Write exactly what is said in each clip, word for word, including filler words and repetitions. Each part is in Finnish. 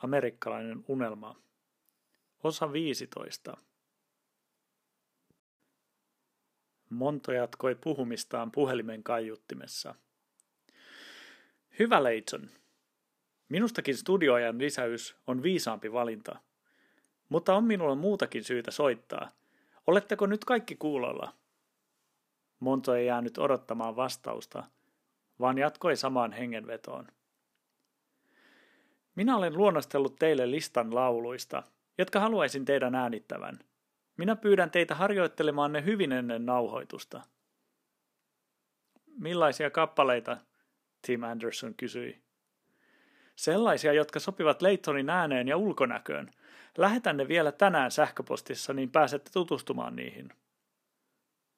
Amerikkalainen unelma. Osa viisitoista. Monto jatkoi puhumistaan puhelimen kaiuttimessa. Hyvä Leighton. Minustakin studioajan lisäys on viisaampi valinta. Mutta on minulla muutakin syytä soittaa. Oletteko nyt kaikki kuulolla? Monto ei jäänyt odottamaan vastausta, vaan jatkoi samaan hengenvetoon. Minä olen luonnostellut teille listan lauluista, jotka haluaisin teidän äänittävän. Minä pyydän teitä harjoittelemaan ne hyvin ennen nauhoitusta. Millaisia kappaleita? Tim Anderson kysyi. Sellaisia, jotka sopivat Leightonin ääneen ja ulkonäköön. Lähetän ne vielä tänään sähköpostissa, niin pääsette tutustumaan niihin.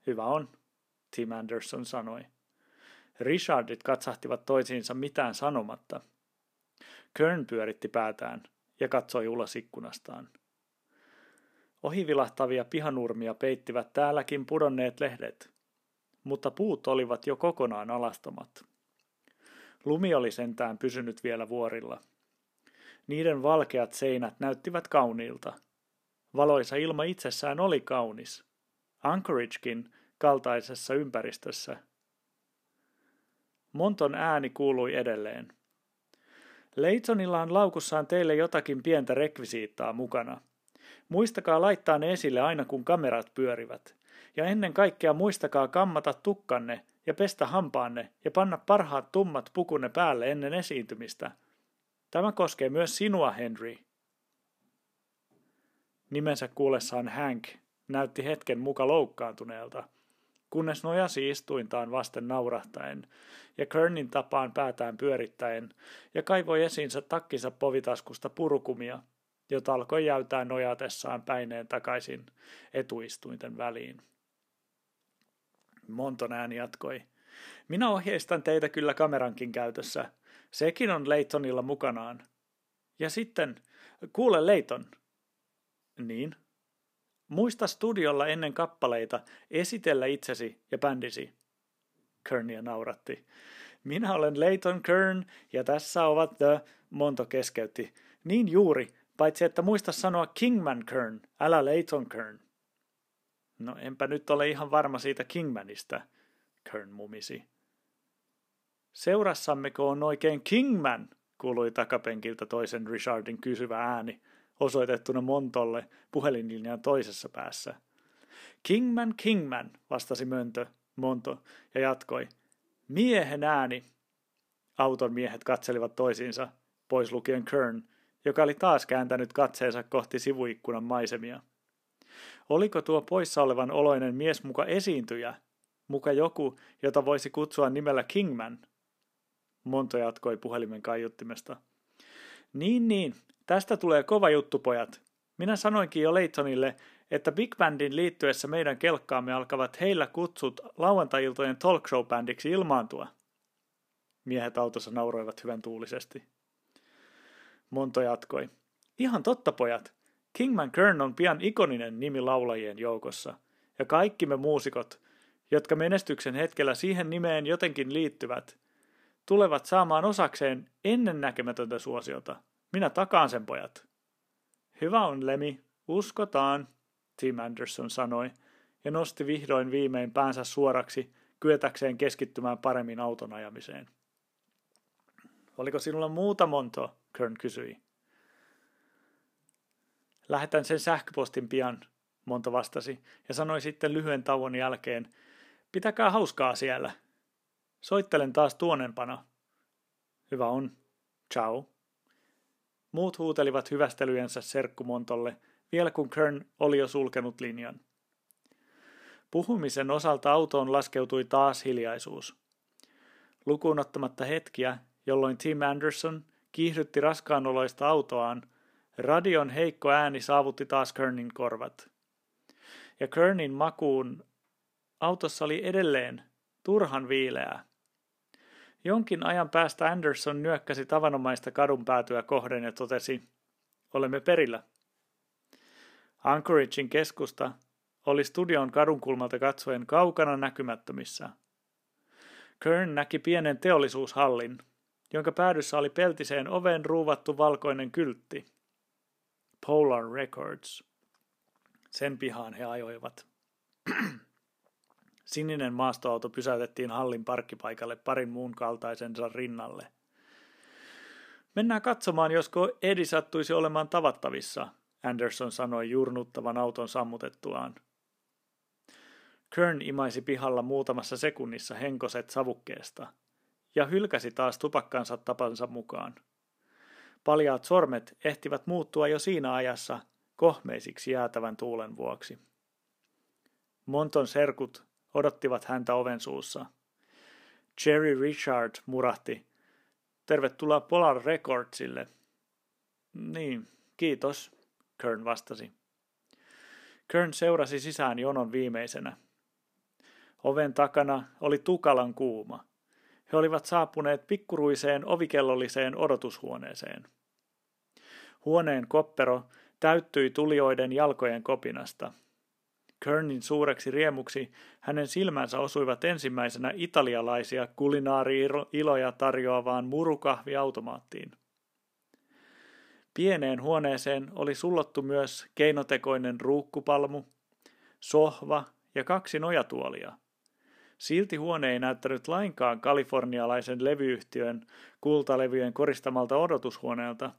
Hyvä on, Tim Anderson sanoi. Richardit katsahtivat toisiinsa mitään sanomatta. Kern pyöritti päätään ja katsoi ulos ikkunastaan. Ohivilahtavia pihanurmia peittivät täälläkin pudonneet lehdet, mutta puut olivat jo kokonaan alastomat. Lumi oli sentään pysynyt vielä vuorilla. Niiden valkeat seinät näyttivät kauniilta. Valoisa ilma itsessään oli kaunis. Anchoragekin kaltaisessa ympäristössä. Monton ääni kuului edelleen. Leightonilla on laukussaan teille jotakin pientä rekvisiittaa mukana. Muistakaa laittaa ne esille aina kun kamerat pyörivät. Ja ennen kaikkea muistakaa kammata tukkanne ja pestä hampaanne ja panna parhaat tummat pukunne päälle ennen esiintymistä. Tämä koskee myös sinua, Henry. Nimensä kuullessaan Hank näytti hetken muka loukkaantuneelta, kunnes nojasi istuintaan vasten naurahtaen ja Kernin tapaan päätään pyörittäen ja kaivoi esiinsä takkinsa povitaskusta purukumia, jota alkoi jäytää nojatessaan päineen takaisin etuistuinten väliin. Monton ääni jatkoi. Minä ohjeistan teitä kyllä kamerankin käytössä. Sekin on Leightonilla mukanaan. Ja sitten, kuule Leighton. Niin? Muista studiolla ennen kappaleita esitellä itsesi ja bändisi. Kernia nauratti. Minä olen Leighton Kern ja tässä ovat the... Monto keskeytti. Niin juuri, paitsi että muista sanoa Kingman Kern, älä Leighton Kern. No enpä nyt ole ihan varma siitä Kingmanista, Kern mumisi. Seurassammeko on oikein Kingman, kuului takapenkiltä toisen Richardin kysyvä ääni, osoitettuna Montolle puhelinlinjan toisessa päässä. Kingman, Kingman, vastasi Möntö, Monto, ja jatkoi. Miehen ääni. Auton miehet katselivat toisiinsa, pois lukien Kern, joka oli taas kääntänyt katseensa kohti sivuikkunan maisemia. Oliko tuo poissa olevan oloinen mies muka esiintyjä? Muka joku, jota voisi kutsua nimellä Kingman? Monto jatkoi puhelimen kaiuttimesta. Niin, niin. Tästä tulee kova juttu, pojat. Minä sanoinkin jo Leightonille, että Big Bandin liittyessä meidän kelkkaamme alkavat heillä kutsut lauantai-iltojen talk show-bändiksi ilmaantua. Miehet autossa nauroivat hyvän tuulisesti. Monto jatkoi. Ihan totta, pojat. Kingman Kern on pian ikoninen nimi laulajien joukossa, ja kaikki me muusikot, jotka menestyksen hetkellä siihen nimeen jotenkin liittyvät, tulevat saamaan osakseen ennennäkemätöntä suosiota. Minä takaan sen, pojat. Hyvä on, Lemi. Uskotaan, Tim Anderson sanoi, ja nosti vihdoin viimein päänsä suoraksi, kyetäkseen keskittymään paremmin auton ajamiseen. Oliko sinulla muuta, Monto? Kern kysyi. Lähetän sen sähköpostin pian, Monto vastasi, ja sanoi sitten lyhyen tauon jälkeen, pitäkää hauskaa siellä. Soittelen taas tuonempana. Hyvä on. Ciao. Muut huutelivat hyvästelyjensä serkkumontolle, vielä kun Kern oli jo sulkenut linjan. Puhumisen osalta autoon laskeutui taas hiljaisuus. Lukuun ottamatta hetkiä, jolloin Tim Anderson kiihdytti raskaanoloista autoaan, radion heikko ääni saavutti taas Kernin korvat. Ja Kernin makuun autossa oli edelleen turhan viileää. Jonkin ajan päästä Anderson nyökkäsi tavanomaista kadun päätyä kohden ja totesi, olemme perillä. Anchoragein keskusta oli studion kadunkulmalta katsoen kaukana näkymättömissä. Kern näki pienen teollisuushallin, jonka päädyssä oli peltiseen oveen ruuvattu valkoinen kyltti. Polar Records. Sen pihaan he ajoivat. Sininen maastoauto pysäytettiin hallin parkkipaikalle parin muun kaltaisensa rinnalle. Mennään katsomaan, josko Eddie sattuisi olemaan tavattavissa, Anderson sanoi jurnuttavan auton sammutettuaan. Kern imaisi pihalla muutamassa sekunnissa henkoset savukkeesta ja hylkäsi taas tupakkansa tapansa mukaan. Paljaat sormet ehtivät muuttua jo siinä ajassa kohmeisiksi jäätävän tuulen vuoksi. Monton serkut odottivat häntä oven suussa. Jerry Richard murahti. Tervetuloa Polar Recordsille. Niin, kiitos, Kern vastasi. Kern seurasi sisään jonon viimeisenä. Oven takana oli tukalan kuuma. He olivat saapuneet pikkuruiseen ovikellolliseen odotushuoneeseen. Huoneen koppero täyttyi tulijoiden jalkojen kopinasta. Kernin suureksi riemuksi hänen silmänsä osuivat ensimmäisenä italialaisia kulinaari-iloja tarjoavaan murukahviautomaattiin. Pieneen huoneeseen oli sullottu myös keinotekoinen ruukkupalmu, sohva ja kaksi nojatuolia. Silti huone ei näyttänyt lainkaan kalifornialaisen levyyhtiön kultalevyjen koristamalta odotushuoneelta,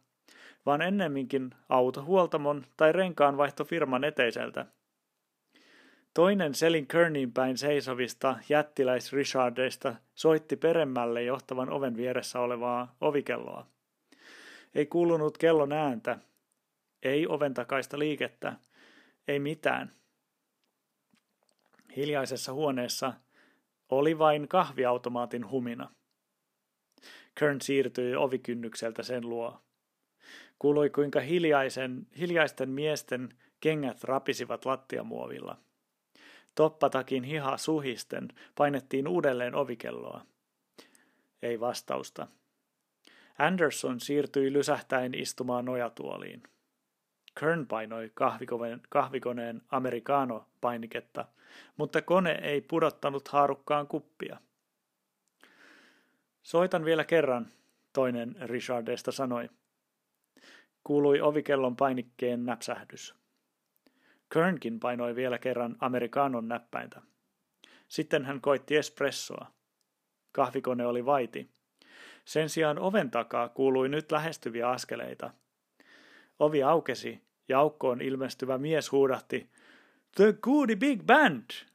vaan ennemminkin autohuoltamon tai renkaanvaihtofirman eteiseltä. Toinen selin Kernin päin seisovista jättiläis-Richardeista soitti peremmälle johtavan oven vieressä olevaa ovikelloa. Ei kuulunut kellon ääntä, ei oven takaista liikettä, ei mitään. Hiljaisessa huoneessa oli vain kahviautomaatin humina. Kern siirtyi ovikynnykseltä sen luo. Kuului kuinka hiljaisen, hiljaisten miesten kengät rapisivat lattiamuovilla. Toppatakin hiha suhisten painettiin uudelleen ovikelloa. Ei vastausta. Anderson siirtyi lysähtäen istumaan nojatuoliin. Kern painoi kahvikoneen, kahvikoneen americano-painiketta, mutta kone ei pudottanut haarukkaan kuppia. Soitan vielä kerran, toinen Richardesta sanoi. Kuului ovikellon painikkeen näpsähdys. Kernkin painoi vielä kerran americanon näppäintä. Sitten hän koitti espressoa. Kahvikone oli vaiti. Sen sijaan oven takaa kuului nyt lähestyviä askeleita. Ovi aukesi ja aukkoon ilmestyvä mies huudahti, "The Goodie Big Band!"